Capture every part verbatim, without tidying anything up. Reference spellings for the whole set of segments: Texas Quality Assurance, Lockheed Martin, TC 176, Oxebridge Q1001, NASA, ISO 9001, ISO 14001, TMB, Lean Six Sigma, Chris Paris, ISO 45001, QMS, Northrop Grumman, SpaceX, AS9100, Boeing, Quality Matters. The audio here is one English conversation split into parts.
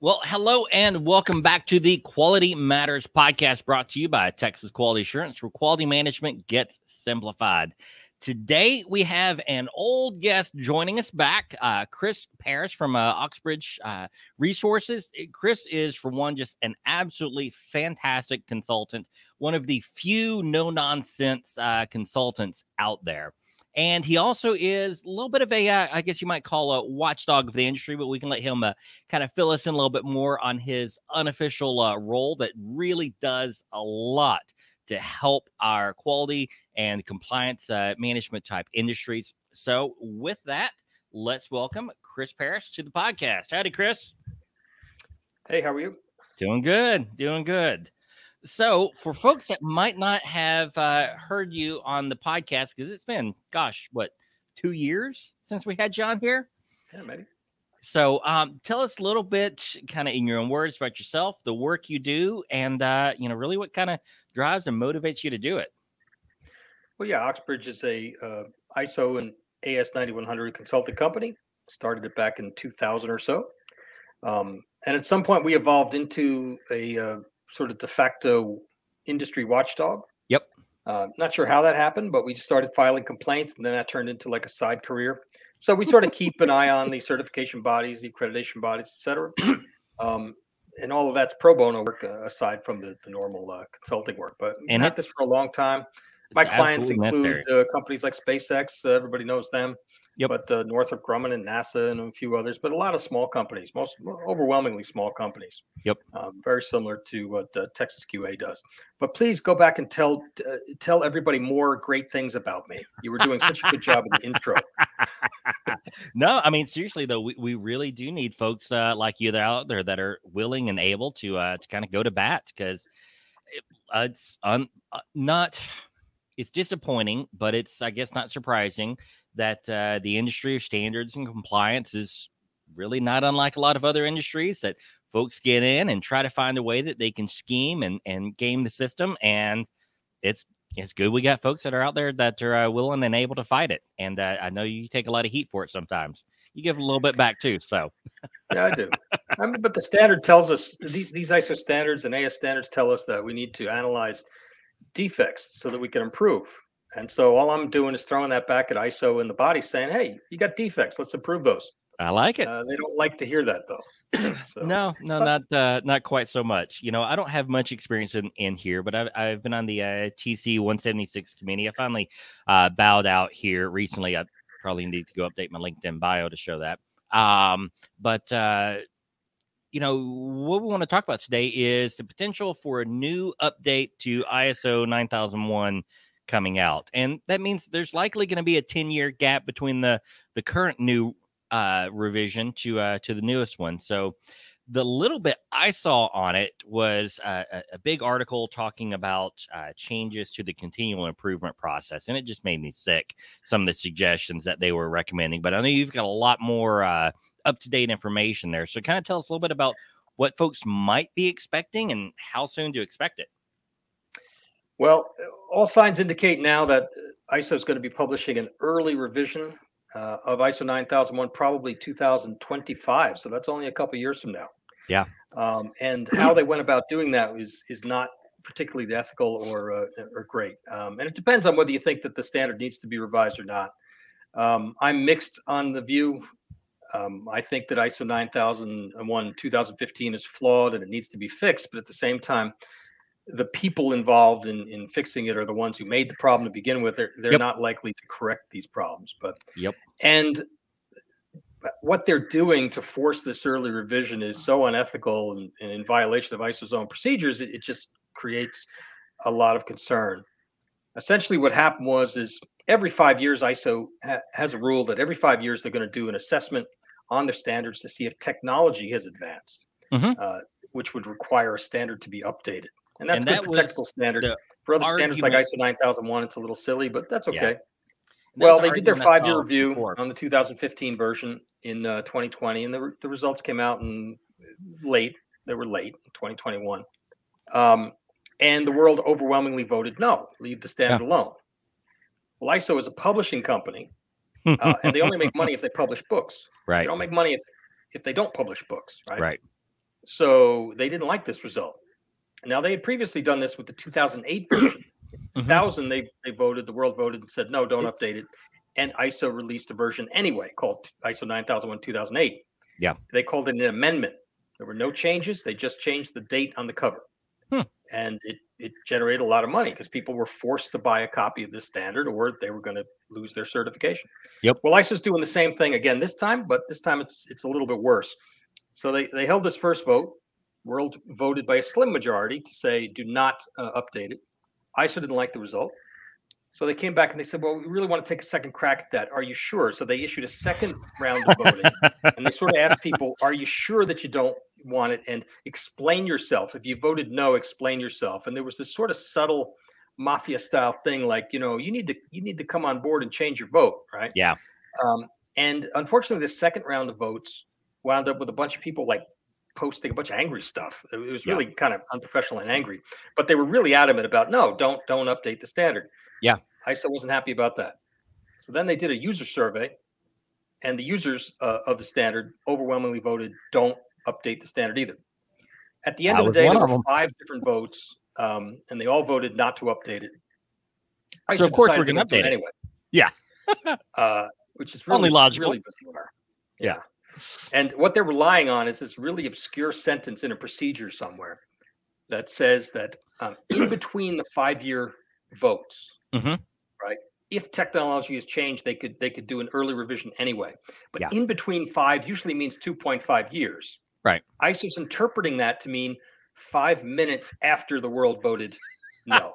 Well, hello and welcome back to the Quality Matters podcast, brought to you by Texas Quality Assurance, where quality management gets simplified. Today, we have an old guest joining us back, uh, Chris Paris from uh, Oxebridge uh, Resources. Chris is, for one, just an absolutely fantastic consultant, one of the few no-nonsense uh, consultants out there. And he also is a little bit of a, uh, I guess you might call a watchdog of the industry, but we can let him uh, kind of fill us in a little bit more on his unofficial uh, role that really does a lot to help our quality and compliance uh, management type industries. So with that, let's welcome Chris Paris to the podcast. Howdy, Chris. Hey, how are you? Doing good. Doing good. So for folks that might not have uh, heard you on the podcast, because it's been, gosh, what, two years since we had you on here? Yeah, maybe. So um, tell us a little bit, kind of in your own words, about yourself, the work you do, and, uh, you know, really what kind of drives and motivates you to do it. Well, yeah, Oxebridge is a uh, I S O and A S ninety-one hundred consulting company. Started it back in two thousand or so. Um, and at some point, we evolved into a uh, sort of de facto industry watchdog. Yep. Uh, not sure how that happened, but we started filing complaints, and then that turned into like a side career. So we sort of keep an eye on the certification bodies, the accreditation bodies, et cetera. Um, and all of that's pro bono work uh, aside from the, the normal uh, consulting work. But we've had this for a long time. My clients include uh, companies like SpaceX. Uh, everybody knows them. Yep. But uh, Northrop Grumman and NASA and a few others, but a lot of small companies, most overwhelmingly small companies. Yep. Um, very similar to what uh, Texas Q A does. But please go back and tell uh, tell everybody more great things about me. You were doing such a good job in the intro. No, I mean, seriously, though, we, we really do need folks uh, like you that are out there that are willing and able to uh, to kind of go to bat, because it, uh, it's un, uh, not it's disappointing, but it's, I guess, not surprising that uh, the industry of standards and compliance is really not unlike a lot of other industries, that folks get in and try to find a way that they can scheme and, and game the system. And it's it's good we got folks that are out there that are uh, willing and able to fight it. And uh, I know you take a lot of heat for it sometimes. You give a little bit back too, so. Yeah, I do. I mean, but the standard tells us, these, these I S O standards and A S standards tell us that we need to analyze defects so that we can improve. And so all I'm doing is throwing that back at I S O in the body, saying, "Hey, you got defects. Let's improve those." I like it. Uh, they don't like to hear that, though. So. no, no, but, not uh, not quite so much. You know, I don't have much experience in, in here, but I've I've been on the uh, T C one seventy-six committee. I finally uh, bowed out here recently. I probably need to go update my LinkedIn bio to show that. Um, but uh, you know, what we want to talk about today is the potential for a new update to I S O nine thousand one. Coming out. And that means there's likely going to be a ten-year gap between the, the current new uh, revision to uh, to the newest one. So the little bit I saw on it was uh, a, a big article talking about uh, changes to the continual improvement process. And it just made me sick, some of the suggestions that they were recommending. But I know you've got a lot more uh, up-to-date information there. So kind of tell us a little bit about what folks might be expecting and how soon to expect it. Well, all signs indicate now that I S O is going to be publishing an early revision uh, of I S O nine thousand one, probably two thousand twenty-five. So that's only a couple of years from now. Yeah. Um, and how they went about doing that is is not particularly ethical or uh, or great. Um, and it depends on whether you think that the standard needs to be revised or not. Um, I'm mixed on the view. Um, I think that I S O nine thousand one two thousand fifteen is flawed and it needs to be fixed. But at the same time, the people involved in, in fixing it are the ones who made the problem to begin with. They're, they're yep. not likely to correct these problems. But yep. And what they're doing to force this early revision is so unethical and, and in violation of I S O's own procedures, it, it just creates a lot of concern. Essentially, what happened was is every five years, I S O ha- has a rule that every five years they're going to do an assessment on their standards to see if technology has advanced, mm-hmm. uh, which would require a standard to be updated. And that's and good that for technical standards. For other argument. standards like I S O nine thousand one, it's a little silly, but that's okay. Yeah. Well, they did their five-year review before. on the two thousand fifteen version in uh, twenty twenty, and the, re- the results came out in late. They were late, twenty twenty-one. Um, and the world overwhelmingly voted no, leave the standard yeah. alone. Well, I S O is a publishing company, uh, and they only make money if they publish books. Right. They don't make money if, if they don't publish books, right? Right. So they didn't like this result. Now, they had previously done this with the two thousand eight version. Mm-hmm. Thousand, they they voted. The world voted and said no, don't update it. And I S O released a version anyway called I S O nine thousand one two thousand eight. Yeah, they called it an amendment. There were no changes. They just changed the date on the cover, hmm. and it it generated a lot of money because people were forced to buy a copy of this standard, or they were going to lose their certification. Yep. Well, I S O's doing the same thing again this time, but this time it's it's a little bit worse. So they they held this first vote. World voted by a slim majority to say do not uh, update it. I S O didn't like the result. So they came back and they said, well, we really want to take a second crack at that. Are you sure? So they issued a second round of voting. And they sort of asked people, are you sure that you don't want it? And explain yourself. If you voted no, explain yourself. And there was this sort of subtle mafia style thing like, you know, you need to you need to come on board and change your vote, right? Yeah. Um, and unfortunately, the second round of votes wound up with a bunch of people like posting a bunch of angry stuff. It was really yeah. kind of unprofessional and angry, but they were really adamant about, no, don't, don't update the standard. Yeah. I S O wasn't happy about that. So then they did a user survey, and the users uh, of the standard overwhelmingly voted, don't update the standard either. At the end that of the day, there were five different votes, um, and they all voted not to update it. I S O so of course we're going to update it anyway. Yeah. uh, which is really, only logical. Really bizarre. Yeah. yeah. And what they're relying on is this really obscure sentence in a procedure somewhere that says that um, in between the five-year votes, mm-hmm. right? If technology has changed, they could they could do an early revision anyway. But yeah. in between five usually means two point five years. Right. I S O's interpreting that to mean five minutes after the world voted no.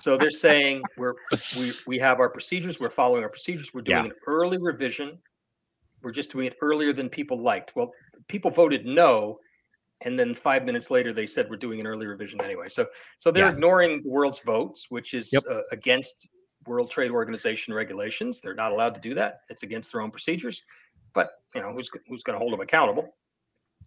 So they're saying we're we we have our procedures. We're following our procedures. We're doing yeah. an early revision. We're just doing it earlier than people liked. Well, people voted no, and then five minutes later they said we're doing an early revision anyway. So, so they're yeah. ignoring the world's votes, which is yep. uh, against World Trade Organization regulations. They're not allowed to do that. It's against their own procedures. But you know who's who's going to hold them accountable?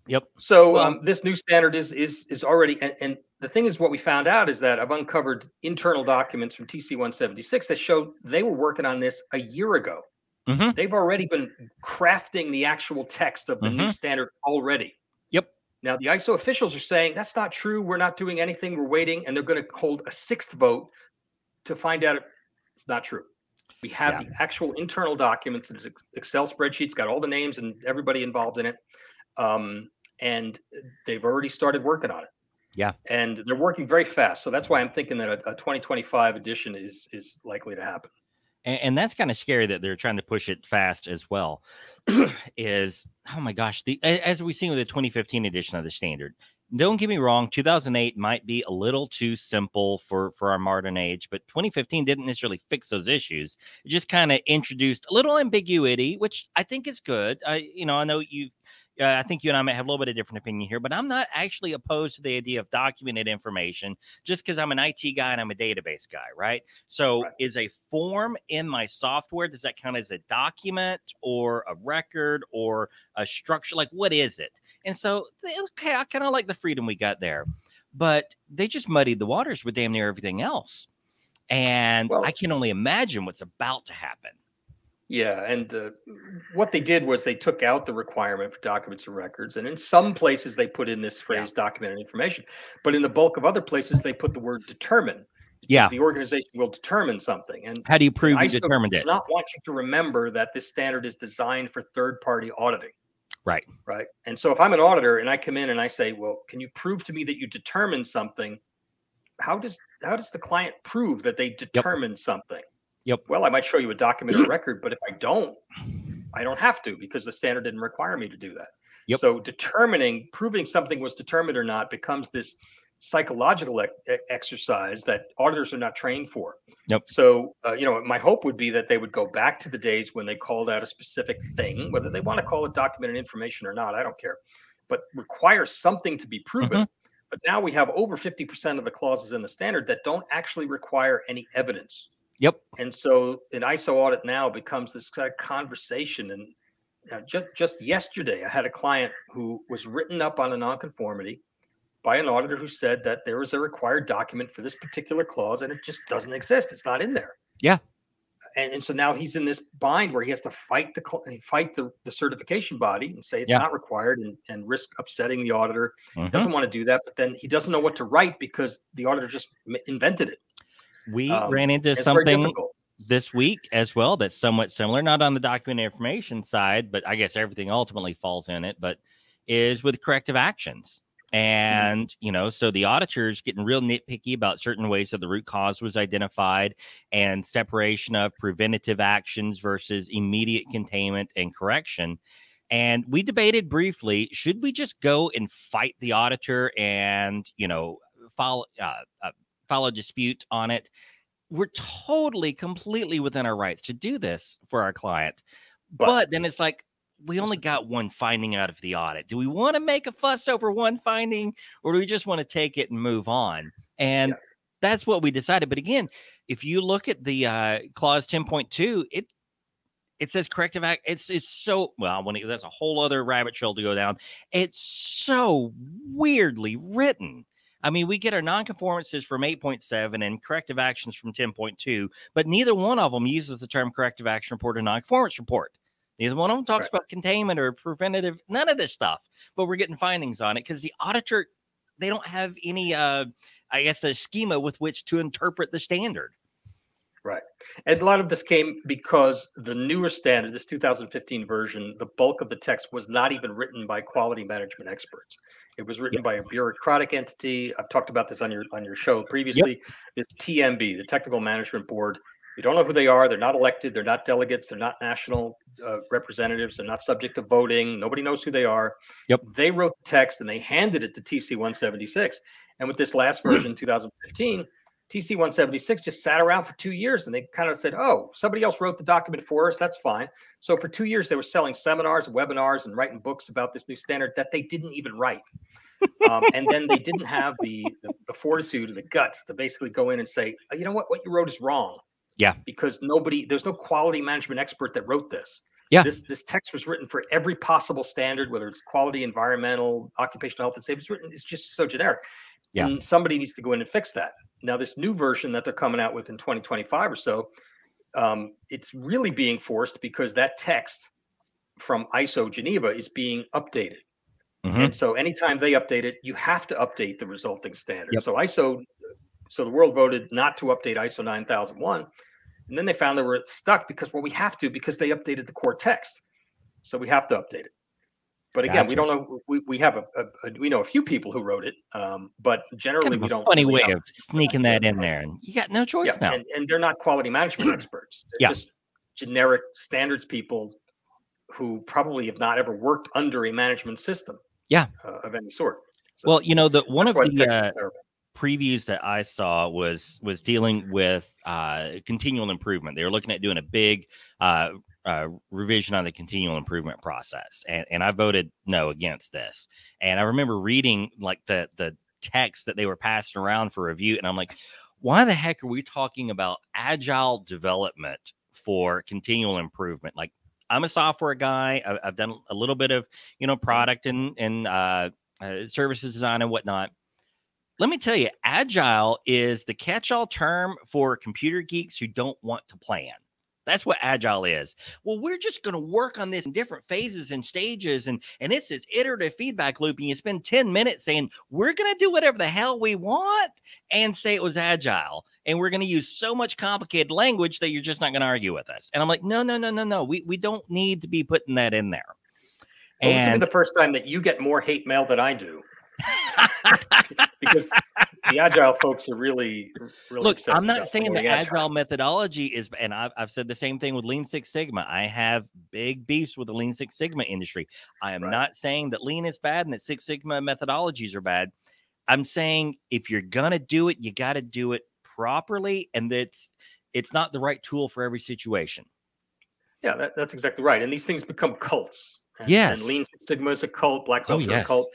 Yep. So well, um, this new standard is is is already. And, and the thing is, what we found out is that I've uncovered internal documents from T C one seventy-six that showed they were working on this a year ago. Mm-hmm. They've already been crafting the actual text of the mm-hmm. new standard already. Yep. Now, the I S O officials are saying that's not true. We're not doing anything. We're waiting. And they're going to hold a sixth vote to find out if it's not true. We have yeah. the actual internal documents. There's an Excel spreadsheet. It's got all the names and everybody involved in it. Um, and they've already started working on it. Yeah. And they're working very fast. So that's why I'm thinking that a, a twenty twenty-five edition is is likely to happen. And that's kind of scary that they're trying to push it fast as well. Is oh my gosh, the as we've seen with the twenty fifteen edition of the standard. Don't get me wrong, two thousand eight might be a little too simple for, for our modern age, but twenty fifteen didn't necessarily fix those issues. It just kind of introduced a little ambiguity, which I think is good. I you know I know you. Uh, I think you and I might have a little bit of different opinion here, but I'm not actually opposed to the idea of documented information just because I'm an I T guy and I'm a database guy, right? So right. is a form in my software, does that count as a document or a record or a structure? Like, what is it? And so, okay, I kind of like the freedom we got there, but they just muddied the waters with damn near everything else. And well, I can only imagine what's about to happen. Yeah, and uh, what they did was they took out the requirement for documents and records, and in some places they put in this phrase yeah. documented information, but in the bulk of other places they put the word determine. It yeah. says the organization will determine something. And how do you prove you determined it? I not want you to remember that this standard is designed for third-party auditing. Right. Right. And so if I'm an auditor and I come in and I say, well, can you prove to me that you determined something? How does how does the client prove that they determined yep. something? Yep. Well, I might show you a documented record, but if I don't, I don't have to because the standard didn't require me to do that. Yep. So determining, proving something was determined or not becomes this psychological e- exercise that auditors are not trained for. Yep. So, uh, you know, my hope would be that they would go back to the days when they called out a specific thing, whether they want to call it documented information or not, I don't care, but require something to be proven. Mm-hmm. But now we have over fifty percent of the clauses in the standard that don't actually require any evidence. Yep. And so an I S O audit now becomes this kind of conversation. And uh, just, just yesterday, I had a client who was written up on a nonconformity by an auditor who said that there was a required document for this particular clause and it just doesn't exist. It's not in there. Yeah. And, and so now he's in this bind where he has to fight the fight the, the certification body and say it's yeah. not required and, and risk upsetting the auditor. Mm-hmm. He doesn't want to do that, but then he doesn't know what to write because the auditor just invented it. We um, ran into something this week as well that's somewhat similar, not on the document information side, but I guess everything ultimately falls in it, but is with corrective actions. And, you know, so the auditor's getting real nitpicky about certain ways that the root cause was identified and separation of preventative actions versus immediate containment and correction. And we debated briefly, should we just go and fight the auditor and, you know, file, uh, uh, file a dispute on it? We're totally, completely within our rights to do this for our client. But, but then it's like, we only got one finding out of the audit. Do we want to make a fuss over one finding or do we just want to take it and move on? And yeah. that's what we decided. But again, if you look at the uh, clause ten point two, it, it says corrective act. It's, it's so, well, when it, that's a whole other rabbit trail to go down. It's so weirdly written. I mean, we get our nonconformances from eight point seven and corrective actions from ten point two, but neither one of them uses the term corrective action report or nonconformance report. Neither one of them talks right. about containment or preventative, none of this stuff, but we're getting findings on it because the auditor, they don't have any, uh, I guess, a schema with which to interpret the standard. Right. And a lot of this came because the newer standard, this two thousand fifteen version, the bulk of the text was not even written by quality management experts. It was written yep. by a bureaucratic entity. I've talked about this on your on your show previously. Yep. This T M B, the Technical Management Board. We don't know who they are. They're not elected. They're not delegates. They're not national uh, representatives. They're not subject to voting. Nobody knows who they are. Yep. They wrote the text and they handed it to T C one seventy-six. And with this last version, two thousand fifteen, T C one seventy-six just sat around for two years and they kind of said, oh, somebody else wrote the document for us. That's fine. So for two years, they were selling seminars and webinars and writing books about this new standard that they didn't even write. um, and then they didn't have the, the, the fortitude or the guts to basically go in and say, oh, you know what? What you wrote is wrong. Yeah, because nobody, there's no quality management expert that wrote this. Yeah, this this text was written for every possible standard, whether it's quality, environmental, occupational health and safety. It's written, it's just so generic. Yeah, and somebody needs to go in and fix that. Now, this new version that they're coming out with in twenty twenty-five or so, um, it's really being forced because that text from I S O Geneva is being updated. Mm-hmm. And so, anytime they update it, you have to update the resulting standard. Yep. So I S O, so the world voted not to update I S O nine thousand one. And then they found they were stuck because, well, we have to because they updated the core text. So we have to update it. But again, gotcha. we don't know. We, we have a, a, a we know a few people who wrote it, um, but generally kind of we don't. Funny really way of sneaking that in there. And you got no choice yeah, now. And, and they're not quality management experts. They're yeah. just generic standards people who probably have not ever worked under a management system. Yeah. Uh, of any sort. So well, you know, the one of the. the previews that I saw was was dealing with uh, continual improvement. They were looking at doing a big uh, uh, revision on the continual improvement process, and and I voted no against this. And I remember reading like the the text that they were passing around for review, and I'm like, why the heck are we talking about agile development for continual improvement? Like, I'm a software guy. I've, I've done a little bit of you know product and and uh, uh, services design and whatnot. Let me tell you, agile is the catch-all term for computer geeks who don't want to plan. That's what agile is. Well, we're just going to work on this in different phases and stages, and, and it's this iterative feedback loop, and you spend ten minutes saying, we're going to do whatever the hell we want and say it was agile, and we're going to use so much complicated language that you're just not going to argue with us. And I'm like, no, no, no, no, no. We, we don't need to be putting that in there. Well, and this will be the first time that you get more hate mail than I do. Because the agile folks are really, really look. I'm not saying the agile, agile methodology is, and I've, I've said the same thing with Lean Six Sigma. I have big beefs with the Lean Six Sigma industry. I am right. not saying that Lean is bad and that Six Sigma methodologies are bad. I'm saying if you're going to do it, you got to do it properly. And that's, it's not the right tool for every situation. Yeah, that, that's exactly right. And these things become cults. And, yes. And Lean Six Sigma is a cult, Black Belts oh, yes. are a cult,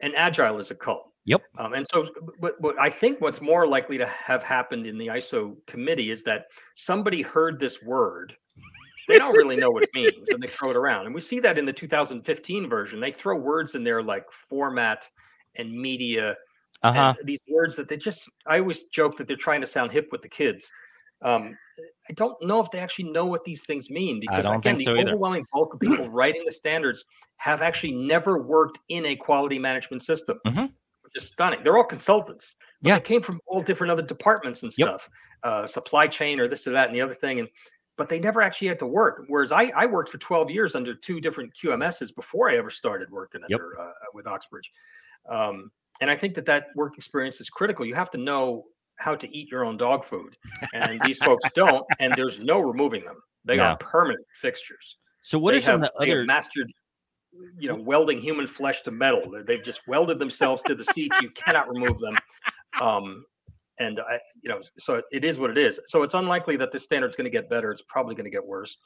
and Agile is a cult. Yep. Um, and so but, but I think what's more likely to have happened in the I S O committee is that somebody heard this word. They don't really know what it means, and they throw it around. And we see that in the two thousand fifteen version. They throw words in there like format and media, uh-huh. and these words that they just – I always joke that they're trying to sound hip with the kids. Um, I don't know if they actually know what these things mean because, again, the so overwhelming bulk of people writing the standards have actually never worked in a quality management system. Mm-hmm. Just stunning. They're all consultants. But yeah. They came from all different other departments and stuff, yep. uh, supply chain or this or that and the other thing. And but they never actually had to work. Whereas I, I worked for twelve years under two different Q M S's before I ever started working yep. under uh, with Oxbridge. Um, and I think that that work experience is critical. You have to know how to eat your own dog food. And these folks don't. And there's no removing them. They no. are permanent fixtures. So what they are some have, of the other mastered? You know, welding human flesh to metal. They've just welded themselves to the seats. You cannot remove them. Um, and I, you know, so it is what it is. So it's unlikely that this standard's going to get better. It's probably going to get worse.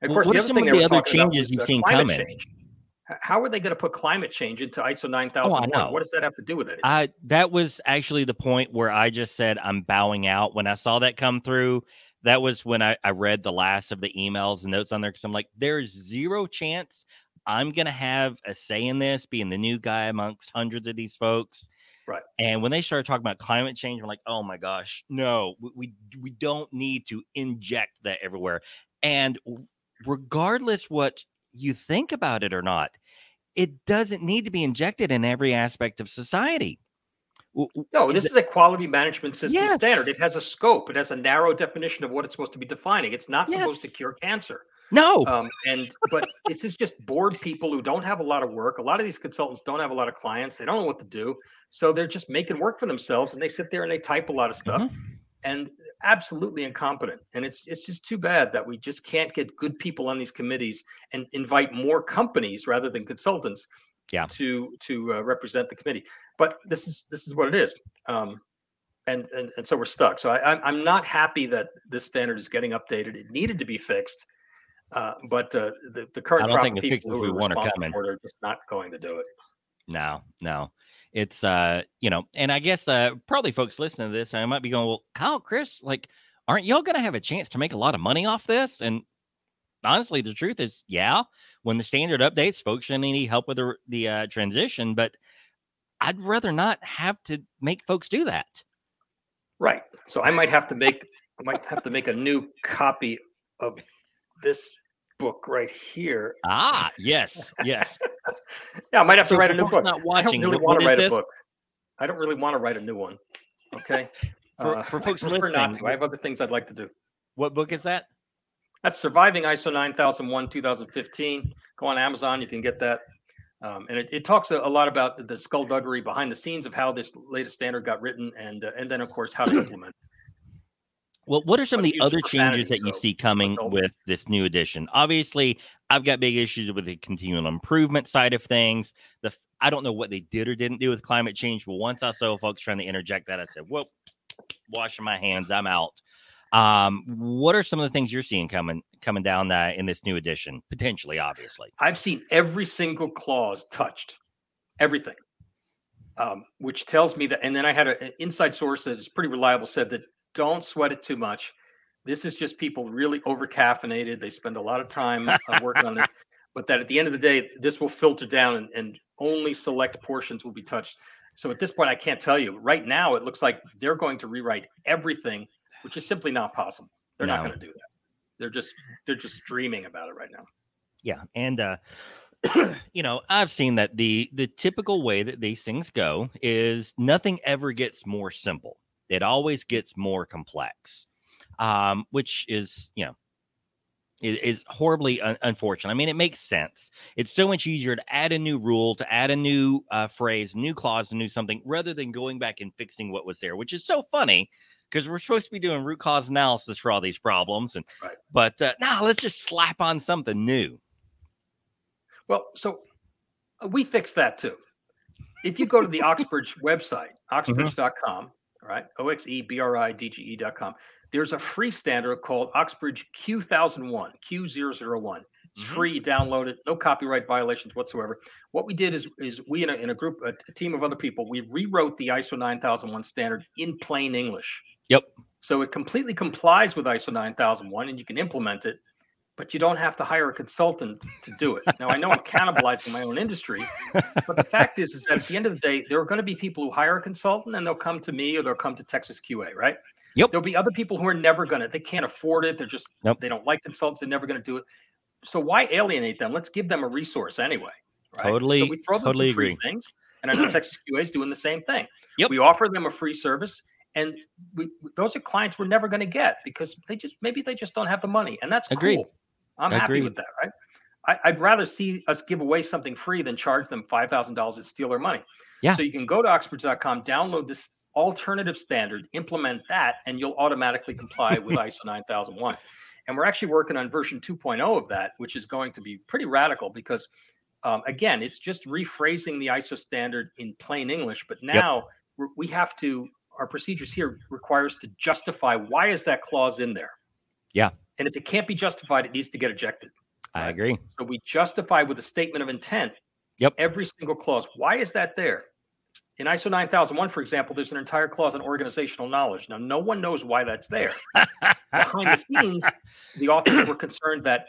And of well, course, the other thing they were talking about is climate change. How are they going to put climate change into I S O nine thousand one? Oh, what does that have to do with it? I, that was actually the point where I just said, I'm bowing out. When I saw that come through, that was when I, I read the last of the emails and notes on there. Cause I'm like, there's zero chance I'm going to have a say in this, being the new guy amongst hundreds of these folks. Right. And when they started talking about climate change, I'm like, oh my gosh, no, we, we don't need to inject that everywhere. And regardless what you think about it or not, it doesn't need to be injected in every aspect of society. No, this is a quality management system yes. standard. It has a scope. It has a narrow definition of what it's supposed to be defining. It's not yes. supposed to cure cancer. No. Um, and but this is just bored people who don't have a lot of work. A lot of these consultants don't have a lot of clients. They don't know what to do. So they're just making work for themselves, and they sit there and they type a lot of stuff mm-hmm. and absolutely incompetent. And it's it's just too bad that we just can't get good people on these committees and invite more companies rather than consultants yeah. to to uh, represent the committee. But this is this is what it is. Um, and, and, and so we're stuck. So I, I'm not happy that this standard is getting updated. It needed to be fixed. Uh, but uh, the, the current crop of people who are responsible for it are just not going to do it. No, no. It's, uh, you know, and I guess uh, probably folks listening to this, I might be going, well, Kyle, Chris, like, aren't y'all going to have a chance to make a lot of money off this? And honestly, the truth is, yeah, when the standard updates, folks shouldn't need help with the, the uh, transition, but I'd rather not have to make folks do that. Right. So I might have to make, I might have to make a new copy of this book right here. Ah, yes, yes. yeah, I might have so to write a new book. Not watching. I don't really want to write this? a book. I don't really want to write a new one. Okay. for, uh, for folks I listening, not to. I have other things I'd like to do. What book is that? That's Surviving I S O nine thousand one, two thousand fifteen. Go on Amazon, you can get that. Um, and it, it talks a, a lot about the skullduggery behind the scenes of how this latest standard got written, and uh, and then of course how to implement it. Well, what are some of the other changes that you see coming with this new edition? Obviously, I've got big issues with the continual improvement side of things. The I don't know what they did or didn't do with climate change, but once I saw folks trying to interject that, I said, whoa, washing my hands, I'm out. Um, what are some of the things you're seeing coming coming down uh, in this new edition, potentially, obviously? I've seen every single clause touched, everything. Um, which tells me that, and then I had a, an inside source that is pretty reliable, said that don't sweat it too much. This is just people really over-caffeinated. They spend a lot of time uh, working on this, but that at the end of the day, this will filter down and, and only select portions will be touched. So at this point, I can't tell you. Right now, it looks like they're going to rewrite everything, which is simply not possible. They're no. not going to do that. They're just they're just dreaming about it right now. Yeah, and uh, you know, I've seen that the the typical way that these things go is nothing ever gets more simple. It always gets more complex, um, which is, you know, is, is horribly un- unfortunate. I mean, it makes sense. It's so much easier to add a new rule, to add a new uh, phrase, new clause, new something, rather than going back and fixing what was there, which is so funny because we're supposed to be doing root cause analysis for all these problems. And right. But uh, now nah, let's just slap on something new. Well, so we fixed that, too. if you go to the Oxebridge website, oxebridge dot com, mm-hmm. All right, O X E B R I D G E dot com, there's a free standard called Oxebridge Q one thousand one, Q zero zero one. It's mm-hmm. free, download it, no copyright violations whatsoever. What we did is, is we in a, in a group, a, a team of other people, we rewrote the I S O nine thousand one standard in plain English. Yep. So it completely complies with I S O nine thousand one, and you can implement it, but you don't have to hire a consultant to do it. Now, I know I'm cannibalizing my own industry, but the fact is, is that at the end of the day, there are going to be people who hire a consultant, and they'll come to me or they'll come to Texas Q A, right? Yep. There'll be other people who are never going to, they can't afford it. They're just, yep. They don't like consultants. They're never going to do it. So why alienate them? Let's give them a resource anyway. Right? Totally, so we throw them totally some free agree. Things, and I know Texas Q A is doing the same thing. Yep. We offer them a free service. And we, those are clients we're never going to get because they just maybe they just don't have the money. And that's Agreed. Cool. I'm Agreed. Happy with that, right? I, I'd rather see us give away something free than charge them five thousand dollars and steal their money. Yeah. So you can go to oxbridge dot com, download this alternative standard, implement that, and you'll automatically comply with I S O nine thousand one. And we're actually working on version two point oh of that, which is going to be pretty radical because, um, again, it's just rephrasing the I S O standard in plain English. But now yep. we have to... Our procedures here requires to justify why is that clause in there? Yeah. And if it can't be justified, it needs to get ejected. Right? I agree. So we justify with a statement of intent yep. every single clause. Why is that there? In I S O nine thousand one, for example, there's an entire clause on organizational knowledge. Now, no one knows why that's there. Behind the scenes, the authors were concerned that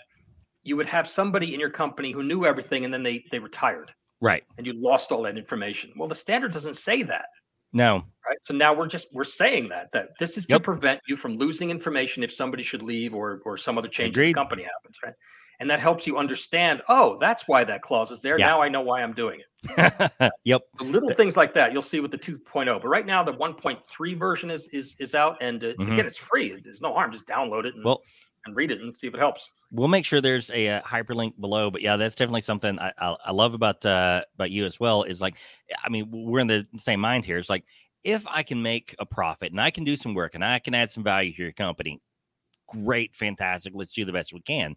you would have somebody in your company who knew everything and then they they retired. Right. And you lost all that information. Well, the standard doesn't say that. No. Right. So now we're just we're saying that that this is yep. to prevent you from losing information if somebody should leave or or some other change Agreed. In the company happens, right? And that helps you understand, oh, that's why that clause is there. Yeah. Now I know why I'm doing it. Yep. So little things like that you'll see with the two point oh. But right now the one point three version is is is out, and uh, mm-hmm. again, it's free. There's no harm. Just download it and well, and read it and see if it helps. We'll make sure there's a, a hyperlink below, but yeah, that's definitely something I, I, I love about uh, about you as well. Is like, I mean, we're in the same mind here. It's like if I can make a profit and I can do some work and I can add some value to your company, great, fantastic. Let's do the best we can.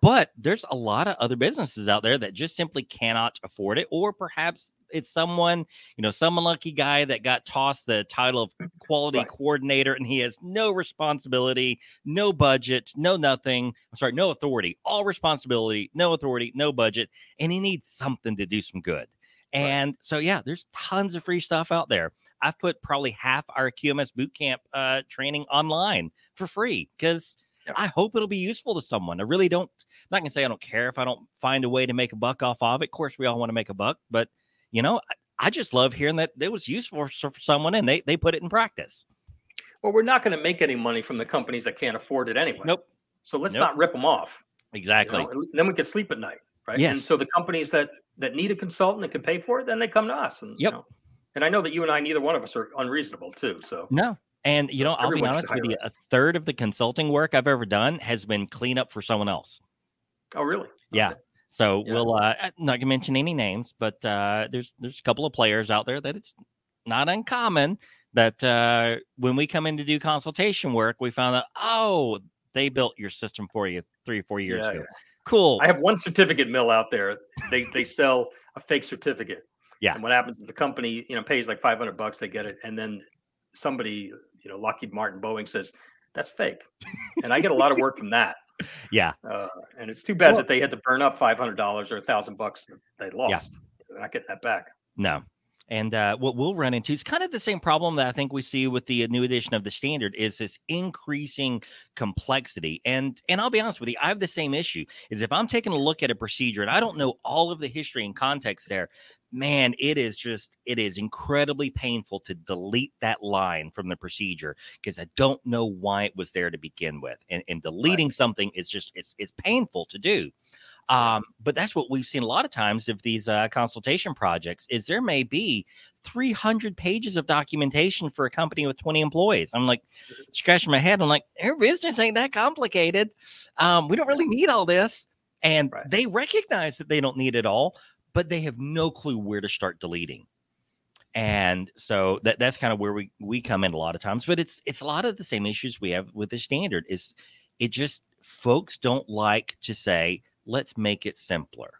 But there's a lot of other businesses out there that just simply cannot afford it, or perhaps it's someone, you know, some lucky guy that got tossed the title of quality right. coordinator, and he has no responsibility, no budget, no nothing. I'm sorry, no authority, all responsibility, no authority, no budget, and he needs something to do some good. And right. so, yeah, there's tons of free stuff out there. I've put probably half our Q M S bootcamp uh, training online for free because yeah. I hope it'll be useful to someone. I really don't, I'm not going to say I don't care if I don't find a way to make a buck off of it. Of course, we all want to make a buck, but you know, I just love hearing that it was useful for someone and they they put it in practice. Well, we're not going to make any money from the companies that can't afford it anyway. Nope. So let's nope. not rip them off. Exactly. You know? Then we can sleep at night, right? Yes. And so the companies that that need a consultant that can pay for it, then they come to us. And, yep. you know, and I know that you and I, neither one of us are unreasonable too. So no. And, you so know, I'll be honest with you, us. a third of the consulting work I've ever done has been cleanup for someone else. Oh, really? Yeah. Okay. So yeah. we'll uh, not gonna mention any names, but uh, there's there's a couple of players out there that it's not uncommon that uh, when we come in to do consultation work, we found out, oh, they built your system for you three or four years yeah, ago. Yeah. Cool. I have one certificate mill out there. They they sell a fake certificate. Yeah. And what happens is the company, you know, pays like five hundred bucks, they get it, and then somebody, you know, Lockheed Martin, Boeing says that's fake, and I get a lot of work from that. Yeah, uh, and it's too bad well, that they had to burn up five hundred dollars or a thousand bucks that they lost. Yeah. They're not getting that back. No, and uh, what we'll run into is kind of the same problem that I think we see with the new edition of the standard is this increasing complexity. And and I'll be honest with you, I have the same issue. Is if I'm taking a look at a procedure and I don't know all of the history and context there, man, it is just it is incredibly painful to delete that line from the procedure because I don't know why it was there to begin with. And, and deleting right. something is just it's it's painful to do. Um, but that's what we've seen a lot of times of these uh, consultation projects is there may be three hundred pages of documentation for a company with twenty employees. I'm like scratching my head. I'm like, our business ain't that complicated. Um, we don't really need all this. And right. they recognize that they don't need it all, but they have no clue where to start deleting. And so that, that's kind of where we, we come in a lot of times, but it's, it's a lot of the same issues we have with the standard is it just, folks don't like to say, let's make it simpler.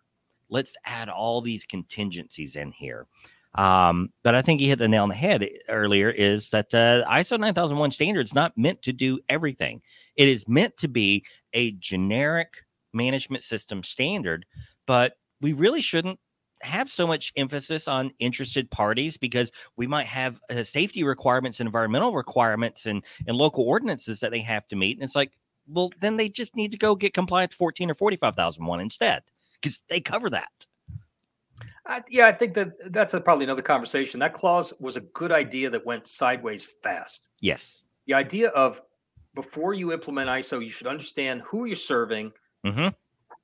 Let's add all these contingencies in here. Um, but I think he hit the nail on the head earlier is that uh, I S O nine thousand one standard is not meant to do everything. It is meant to be a generic management system standard, but we really shouldn't have so much emphasis on interested parties because we might have uh, safety requirements and environmental requirements and, and local ordinances that they have to meet. And it's like, well, then they just need to go get compliance fourteen or forty-five thousand one instead because they cover that. Uh, yeah, I think that that's a, probably another conversation. That clause was a good idea that went sideways fast. Yes. The idea of before you implement I S O, you should understand who you're serving mm-hmm.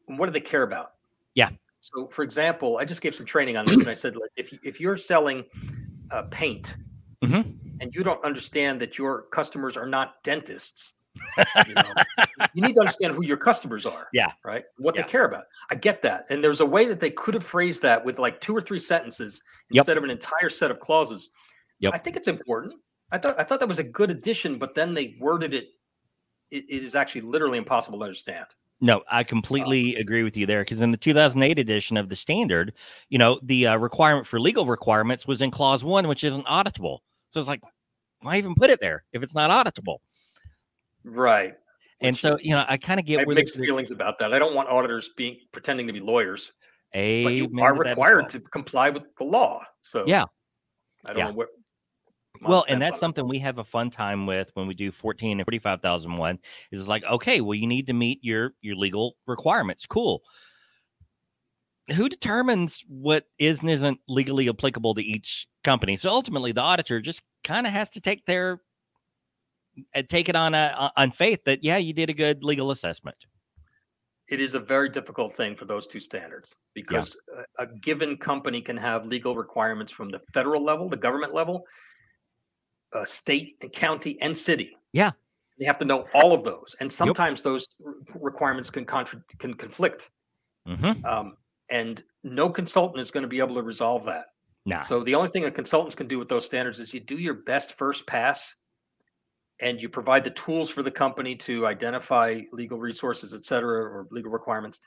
and what do they care about? Yeah. So, for example, I just gave some training on this, and I said, like, if you, if you're selling uh, paint mm-hmm. and you don't understand that your customers are not dentists, you know, you need to understand who your customers are. Yeah. Right. What yeah. they care about. I get that. And there's a way that they could have phrased that with like two or three sentences instead yep. of an entire set of clauses. Yep. I think it's important. I thought I thought that was a good addition, but then they worded it. It, it is actually literally impossible to understand. No, I completely um, agree with you there. Because in the two thousand eight edition of the standard, you know, the uh, requirement for legal requirements was in clause one, which isn't auditable. So it's like, why even put it there if it's not auditable? Right. And which so, is, you know, I kind of get I have mixed feelings about that. I don't want auditors being pretending to be lawyers. Amen, but you are required to comply with the law. So yeah, I don't yeah. know what. Well, and that's something we have a fun time with when we do fourteen and forty-five thousand one is like, okay, well, you need to meet your your legal requirements. Cool. Who determines what is and isn't legally applicable to each company? So ultimately, the auditor just kind of has to take their take it on a, on faith that, yeah, you did a good legal assessment. It is a very difficult thing for those two standards because yeah. a, a given company can have legal requirements from the federal level, the government level, uh, state and county and city. Yeah. They have to know all of those. And sometimes yep. those requirements can contra- can conflict. Mm-hmm. Um, and no consultant is going to be able to resolve that. Nah. So the only thing that consultants can do with those standards is you do your best first pass and you provide the tools for the company to identify legal resources, et cetera, or legal requirements.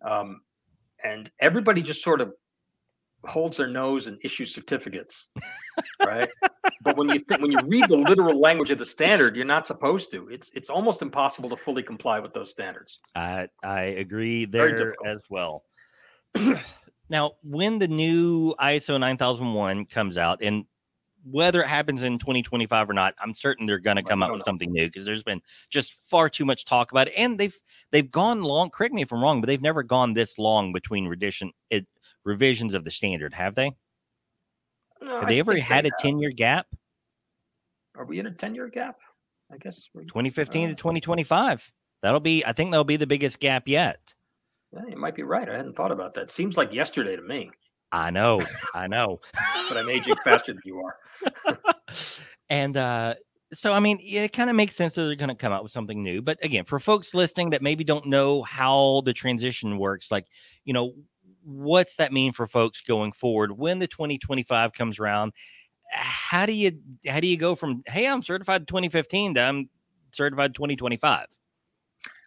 Um, and everybody just sort of holds their nose and issues certificates, right? But when you th- when you read the literal language of the standard, you're not supposed to. It's it's almost impossible to fully comply with those standards. I, I agree there as well. Now, when the new I S O nine thousand one comes out, and whether it happens in twenty twenty-five or not, I'm certain they're going to come up with something new because there's been just far too much talk about it. And they've they've gone long. Correct me if I'm wrong, but they've never gone this long between revision, it, revisions of the standard, have they? No, have they I ever had they a ten-year gap? Are we in a ten-year gap? I guess we're, twenty fifteen uh, to twenty twenty-five. That'll be. I think that'll be the biggest gap yet. Yeah, you might be right. I hadn't thought about that. Seems like yesterday to me. I know, I know. But I'm aging faster than you are. And uh, so, I mean, it kind of makes sense that they're going to come out with something new. But again, for folks listening that maybe don't know how the transition works, like, you know, what's that mean for folks going forward when the twenty twenty-five comes around? How do you how do you go from, hey, I'm certified twenty fifteen to I'm certified twenty twenty-five?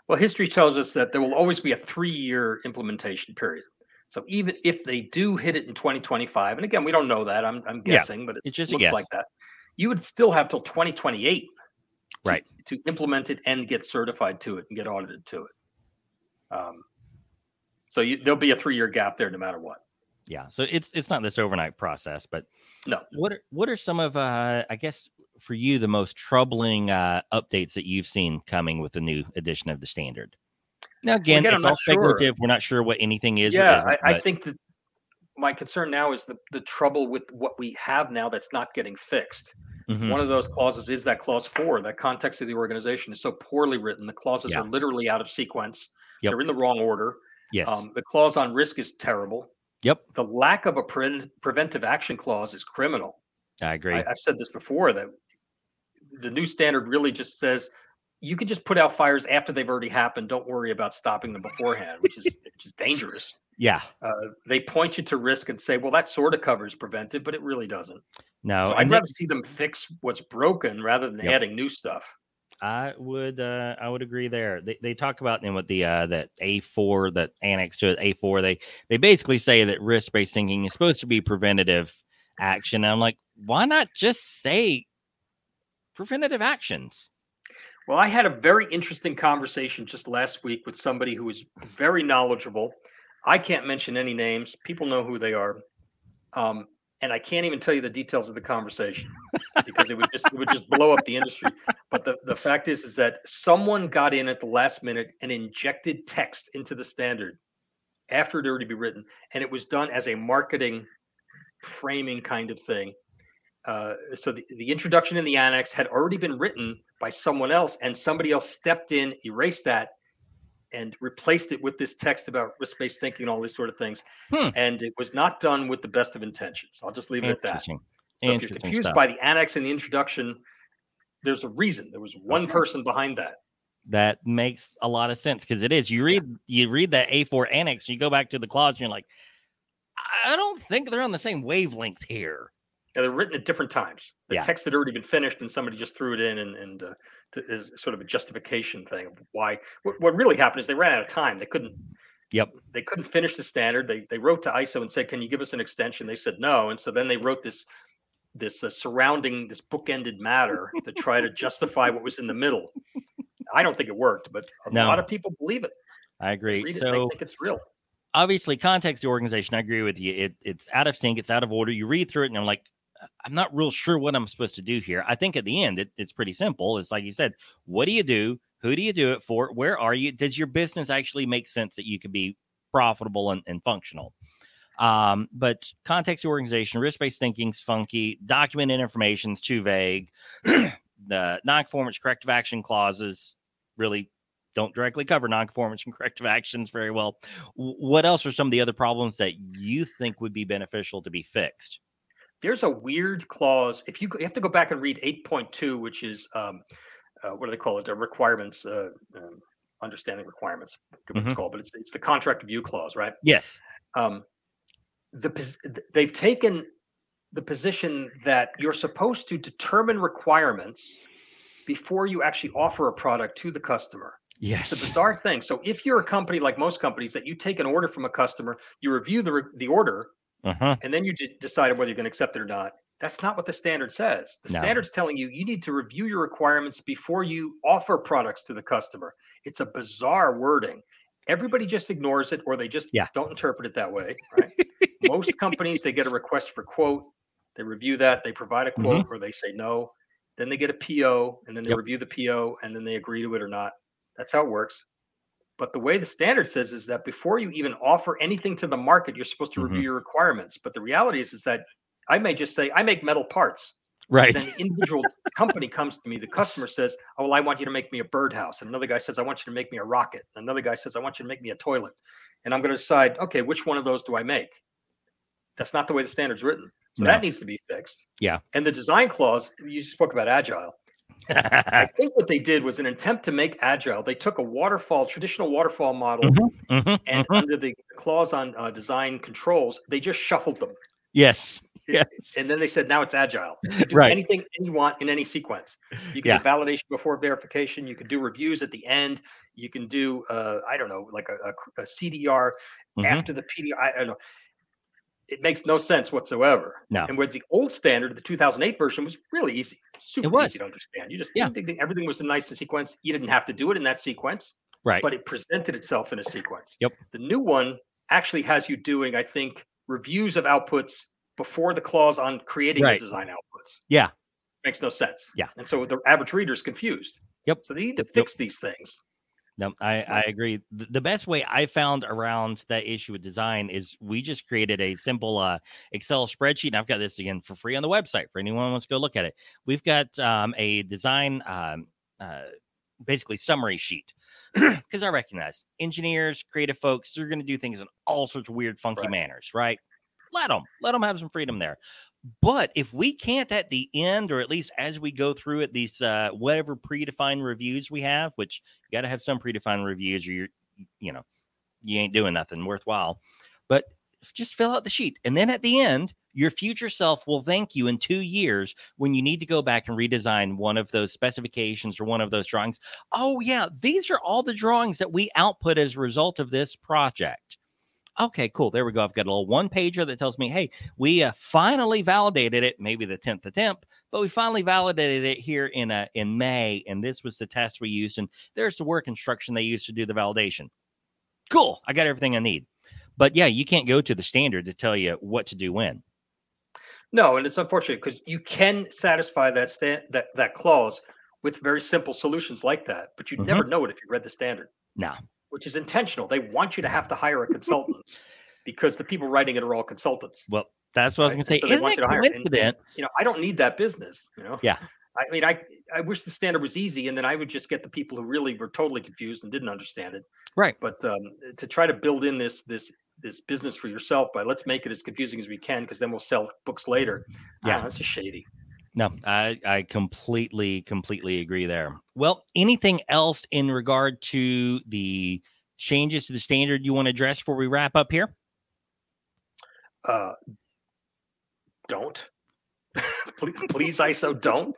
Well, history tells us that there will always be a three-year implementation period. So even if they do hit it in twenty twenty-five, and again, we don't know that, I'm I'm guessing, yeah, but it it's just looks like that, you would still have till twenty twenty-eight to, right, to implement it and get certified to it and get audited to it. Um, so you, there'll be a three-year gap there no matter what. Yeah, so it's it's not this overnight process, but no. What are, what are some of, uh, I guess, for you, the most troubling uh, updates that you've seen coming with the new edition of the standard? Now, again, again it's all speculative. Sure. We're not sure what anything is. Yeah, I, I think that my concern now is the, the trouble with what we have now that's not getting fixed. Mm-hmm. One of those clauses is that clause four. That context of the organization is so poorly written. The clauses yeah. are literally out of sequence. Yep. They're in the wrong order. Yes. Um, the clause on risk is terrible. Yep. The lack of a pre- preventive action clause is criminal. I agree. I, I've said this before that the new standard really just says you can just put out fires after they've already happened. Don't worry about stopping them beforehand, which is which is dangerous. Yeah. Uh, they point you to risk and say, well, that sort of covers preventive, but it really doesn't. No. So I'd rather see them fix what's broken rather than yep. adding new stuff. I would uh, I would agree there. They they talk about in what the uh, that A four, that annex to it, A four, they, they basically say that risk-based thinking is supposed to be preventative action. And I'm like, why not just say preventative actions? Well, I had a very interesting conversation just last week with somebody who is very knowledgeable. I can't mention any names. People know who they are. Um, and I can't even tell you the details of the conversation because it would just it would just blow up the industry. But the, the fact is, is that someone got in at the last minute and injected text into the standard after it already be written. And it was done as a marketing framing kind of thing. Uh, so the, the introduction in the annex had already been written by someone else, and somebody else stepped in, erased that, and replaced it with this text about risk-based thinking and all these sort of things. Hmm. And it was not done with the best of intentions. I'll just leave it at that. So if you're confused stuff. by the annex and the introduction, there's a reason. There was one person behind that. That makes a lot of sense, because it is. You read yeah. you read that A four annex, you go back to the clause, and you're like, I don't think they're on the same wavelength here. Yeah, they're written at different times. The yeah. text had already been finished, and somebody just threw it in, and and uh, to, is sort of a justification thing of why. What, what really happened is they ran out of time. They couldn't. Yep. They couldn't finish the standard. They they wrote to I S O and said, "Can you give us an extension?" They said no, and so then they wrote this this uh, surrounding this bookended matter to try to justify what was in the middle. I don't think it worked, but a no. lot of people believe it. I agree. They read so it, they think it's real. Obviously, context the organization. I agree with you. It it's out of sync. It's out of order. You read through it, and I'm like, I'm not real sure what I'm supposed to do here. I think at the end, it, it's pretty simple. It's like you said, what do you do? Who do you do it for? Where are you? Does your business actually make sense that you could be profitable and, and functional? Um, but context organization, risk-based thinking's funky, document and information's too vague. The non-conformance corrective action clauses really don't directly cover non-conformance and corrective actions very well. What else are some of the other problems that you think would be beneficial to be fixed? There's a weird clause. If you, you have to go back and read eight point two, which is um, uh, what do they call it? The requirements, uh, um, understanding requirements. What mm-hmm. it's called, but it's it's the contract review clause, right? Yes. Um, the they've taken the position that you're supposed to determine requirements before you actually offer a product to the customer. Yes. It's a bizarre thing. So if you're a company like most companies that you take an order from a customer, you review the the order. Uh-huh. And then you d- decide whether you're going to accept it or not. That's not what the standard says. The no. standard's telling you you need to review your requirements before you offer products to the customer. It's a bizarre wording. Everybody just ignores it, or they just yeah. don't interpret it that way. Right? Most companies, they get a request for quote. They review that. They provide a quote, mm-hmm. or they say no. Then they get a P O, and then they yep. review the P O, and then they agree to it or not. That's how it works. But the way the standard says is that before you even offer anything to the market, you're supposed to mm-hmm. review your requirements. But the reality is, is that I may just say, I make metal parts. Right. And then the individual company comes to me. The customer says, oh, well, I want you to make me a birdhouse. And another guy says, I want you to make me a rocket. And another guy says, I want you to make me a toilet. And I'm going to decide, okay, which one of those do I make? That's not the way the standard's written. So no. that needs to be fixed. Yeah. And the design clause, you spoke about agile. I think what they did was an attempt to make agile. They took a waterfall, traditional waterfall model, mm-hmm, mm-hmm, and mm-hmm. under the clause on uh, design controls, they just shuffled them. Yes. yes. And then they said, now it's agile. You can do right. anything you want in any sequence. You can yeah. do validation before verification. You can do reviews at the end. You can do, uh, I don't know, like a, a, a C D R mm-hmm. after the P D R. I don't know. It makes no sense whatsoever. No. And with the old standard, the two thousand eight version was really easy, super easy to understand. You just yeah. ding, ding, ding, everything was in nice and sequence. You didn't have to do it in that sequence, right? But it presented itself in a sequence. Yep. The new one actually has you doing, I think, reviews of outputs before the clause on creating right. the design outputs. Yeah. Makes no sense. Yeah. And so the average reader is confused. Yep. So they need to yep. fix these things. No, I, I agree. The best way I found around that issue with design is we just created a simple uh, Excel spreadsheet. And I've got this again for free on the website for anyone who wants to go look at it. We've got um, a design um, uh, basically summary sheet because I recognize engineers, creative folks, they're going to do things in all sorts of weird, funky right. manners, right? Let them, let them have some freedom there. But if we can't at the end, or at least as we go through it, these uh, whatever predefined reviews we have, which you got to have some predefined reviews or you're, you know, you ain't doing nothing worthwhile, but just fill out the sheet. And then at the end, your future self will thank you in two years when you need to go back and redesign one of those specifications or one of those drawings. Oh, yeah, these are all the drawings that we output as a result of this project. Okay, cool. There we go. I've got a little one pager that tells me, hey, we uh, finally validated it, maybe the tenth attempt, but we finally validated it here in uh, in May, and this was the test we used, and there's the work instruction they used to do the validation. Cool. I got everything I need. But yeah, you can't go to the standard to tell you what to do when. No, and it's unfortunate because you can satisfy that sta- that that clause with very simple solutions like that, but you'd mm-hmm. never know it if you read the standard. No. Which is intentional. They want you to have to hire a consultant because the people writing it are all consultants. Well, that's what right? I was going to say. So isn't it coincidence? And, you know, I don't need that business. You know. Yeah. I mean, I I wish the standard was easy, and then I would just get the people who really were totally confused and didn't understand it. Right. But um, to try to build in this this this business for yourself by let's make it as confusing as we can because then we'll sell books later. Yeah, oh, that's just shady. No, I, I completely, completely agree there. Well, anything else in regard to the changes to the standard you want to address before we wrap up here? Uh, don't. please, please, I S O, don't.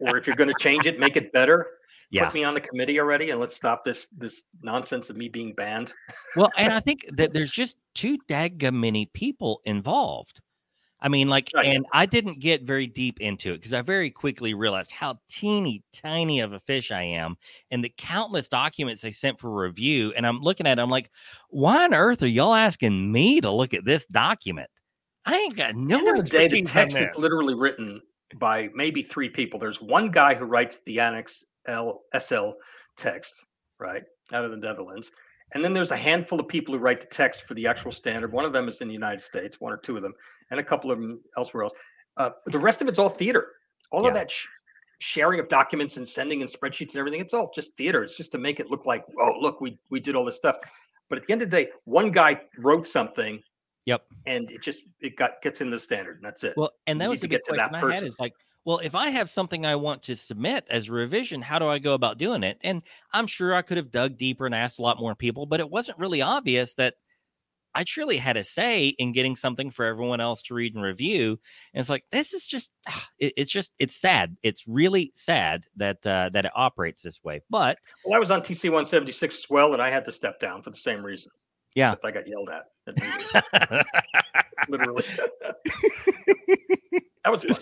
Or if you're going to change it, make it better. Yeah. Put me on the committee already, and let's stop this this nonsense of me being banned. Well, and I think that there's just too daggum people involved. I mean, like, and I didn't get very deep into it because I very quickly realized how teeny tiny of a fish I am and the countless documents they sent for review. And I'm looking at it, I'm like, why on earth are y'all asking me to look at this document? I ain't got no idea. The day, the text is literally written by maybe three people. There's one guy who writes the Annex L S L text, right, out of the Netherlands. And then there's a handful of people who write the text for the actual standard. One of them is in the United States, one or two of them, and a couple of them elsewhere else. Uh, the rest of it's all theater. All yeah. of that sh- sharing of documents and sending and spreadsheets and everything, it's all just theater. It's just to make it look like, oh, look, we we did all this stuff. But at the end of the day, one guy wrote something. Yep. And it just it got gets in the standard, and that's it. Well, and that was the big question I had is like, well, if I have something I want to submit as a revision, how do I go about doing it? And I'm sure I could have dug deeper and asked a lot more people, but it wasn't really obvious that I truly had a say in getting something for everyone else to read and review. And it's like, this is just, it, it's just, it's sad. It's really sad that, uh, that it operates this way. But well, I was on T C one seventy-six as well, and I had to step down for the same reason. Yeah. Except I got yelled at. Literally. That was fun.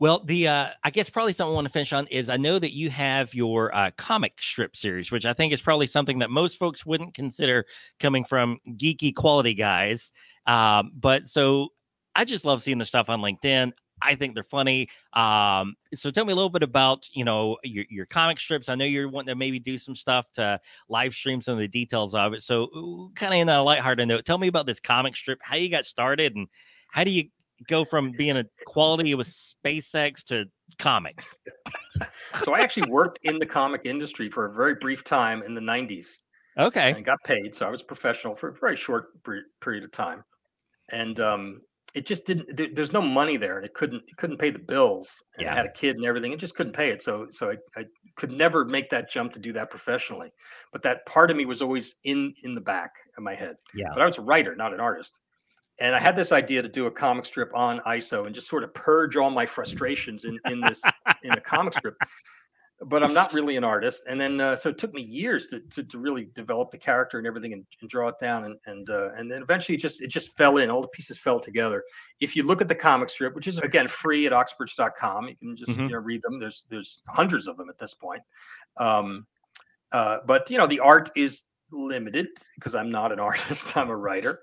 Well, the uh, I guess probably something I want to finish on is I know that you have your uh, comic strip series, which I think is probably something that most folks wouldn't consider coming from geeky quality guys. Um, but so I just love seeing the stuff on LinkedIn. I think they're funny. Um, so tell me a little bit about, you know, your, your comic strips. I know you're wanting to maybe do some stuff to live stream some of the details of it. So kind of in that lighthearted note, tell me about this comic strip, how you got started, and how do you go from being a quality with SpaceX to comics? So I actually worked in the comic industry for a very brief time in the nineties. Okay. And got paid. So I was a professional for a very short period of time. And um, it just didn't, there, there's no money there. And it couldn't, it couldn't pay the bills. And yeah. I had a kid and everything. It just couldn't pay it. So, so I, I could never make that jump to do that professionally. But that part of me was always in, in the back of my head. Yeah. But I was a writer, not an artist. And I had this idea to do a comic strip on I S O and just sort of purge all my frustrations in, in this in a comic strip. But I'm not really an artist. And then uh, so it took me years to, to to really develop the character and everything and, and draw it down. And and uh, and then eventually it just it just fell in. All the pieces fell together. If you look at the comic strip, which is, again, free at oxbridge dot com, you can just mm-hmm. you know, read them. There's there's hundreds of them at this point. Um, uh, but, you know, the art is limited because I'm not an artist, I'm a writer.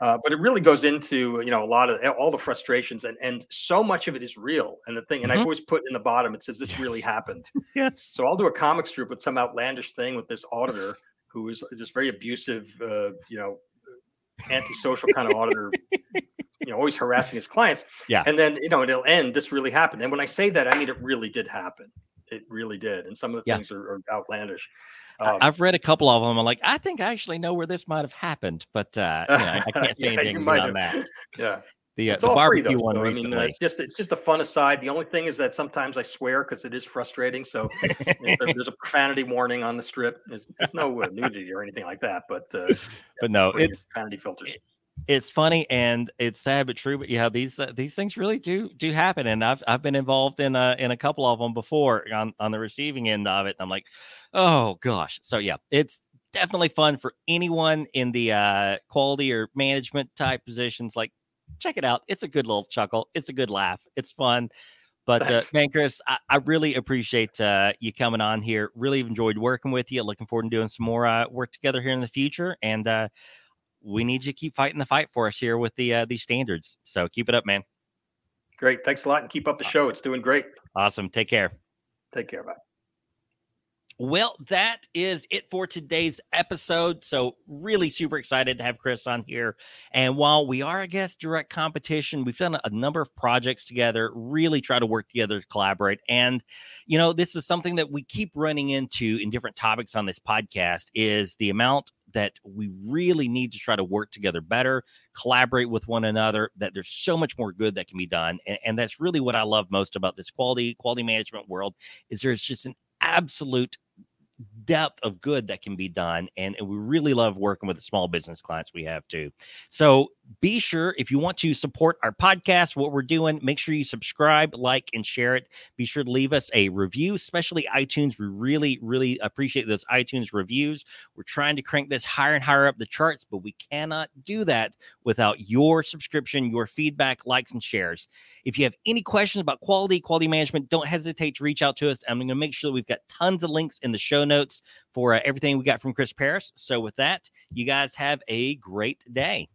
Uh, but it really goes into, you know, a lot of all the frustrations, and, and so much of it is real. And the thing, and mm-hmm. I've always put in the bottom, it says this yes. really happened. Yes. So I'll do a comic strip with some outlandish thing with this auditor who is this very abusive, uh, you know, antisocial kind of auditor, you know, always harassing his clients. Yeah. And then, you know, it'll end, this really happened. And when I say that, I mean, it really did happen. It really did. And some of the yeah. things are, are outlandish. Um, I've read a couple of them. I'm like, I think I actually know where this might have happened, but uh, you know, I can't say yeah, anything about that. Yeah, the, uh, it's the all barbecue free, though, one so, recently. I mean, it's just it's just a fun aside. The only thing is that sometimes I swear because it is frustrating. So you know, there's a profanity warning on the strip. There's, there's no uh, nudity or anything like that. But uh, but no, it's profanity filters. It, It's funny and it's sad but true, but yeah, these uh, these things really do do happen, and I've I've been involved in uh in a couple of them before on, on the receiving end of it. And I'm like, oh gosh, so yeah, it's definitely fun for anyone in the uh, quality or management type positions. Like, check it out. It's a good little chuckle. It's a good laugh. It's fun. But uh, man, Chris, I, I really appreciate uh, you coming on here. Really enjoyed working with you. Looking forward to doing some more uh, work together here in the future. And uh, we need you to keep fighting the fight for us here with the uh, these standards. So keep it up, man. Great. Thanks a lot. And keep up the show. It's doing great. Awesome. Take care. Take care. Bye. Well, that is it for today's episode. So really super excited to have Chris on here. And while we are, I guess, direct competition, we've done a number of projects together, really try to work together to collaborate. And, you know, this is something that we keep running into in different topics on this podcast is the amount that we really need to try to work together better, collaborate with one another, that there's so much more good that can be done. And, and that's really what I love most about this quality, quality management world is there's just an absolute depth of good that can be done. And, and we really love working with the small business clients we have too. So be sure if you want to support our podcast, what we're doing, make sure you subscribe, like, and share it. Be sure to leave us a review, especially iTunes. We really, really appreciate those iTunes reviews. We're trying to crank this higher and higher up the charts, but we cannot do that without your subscription, your feedback, likes, and shares. If you have any questions about quality, quality management, don't hesitate to reach out to us. I'm going to make sure that we've got tons of links in the show notes for uh, everything we got from Chris Paris. So with that, you guys have a great day.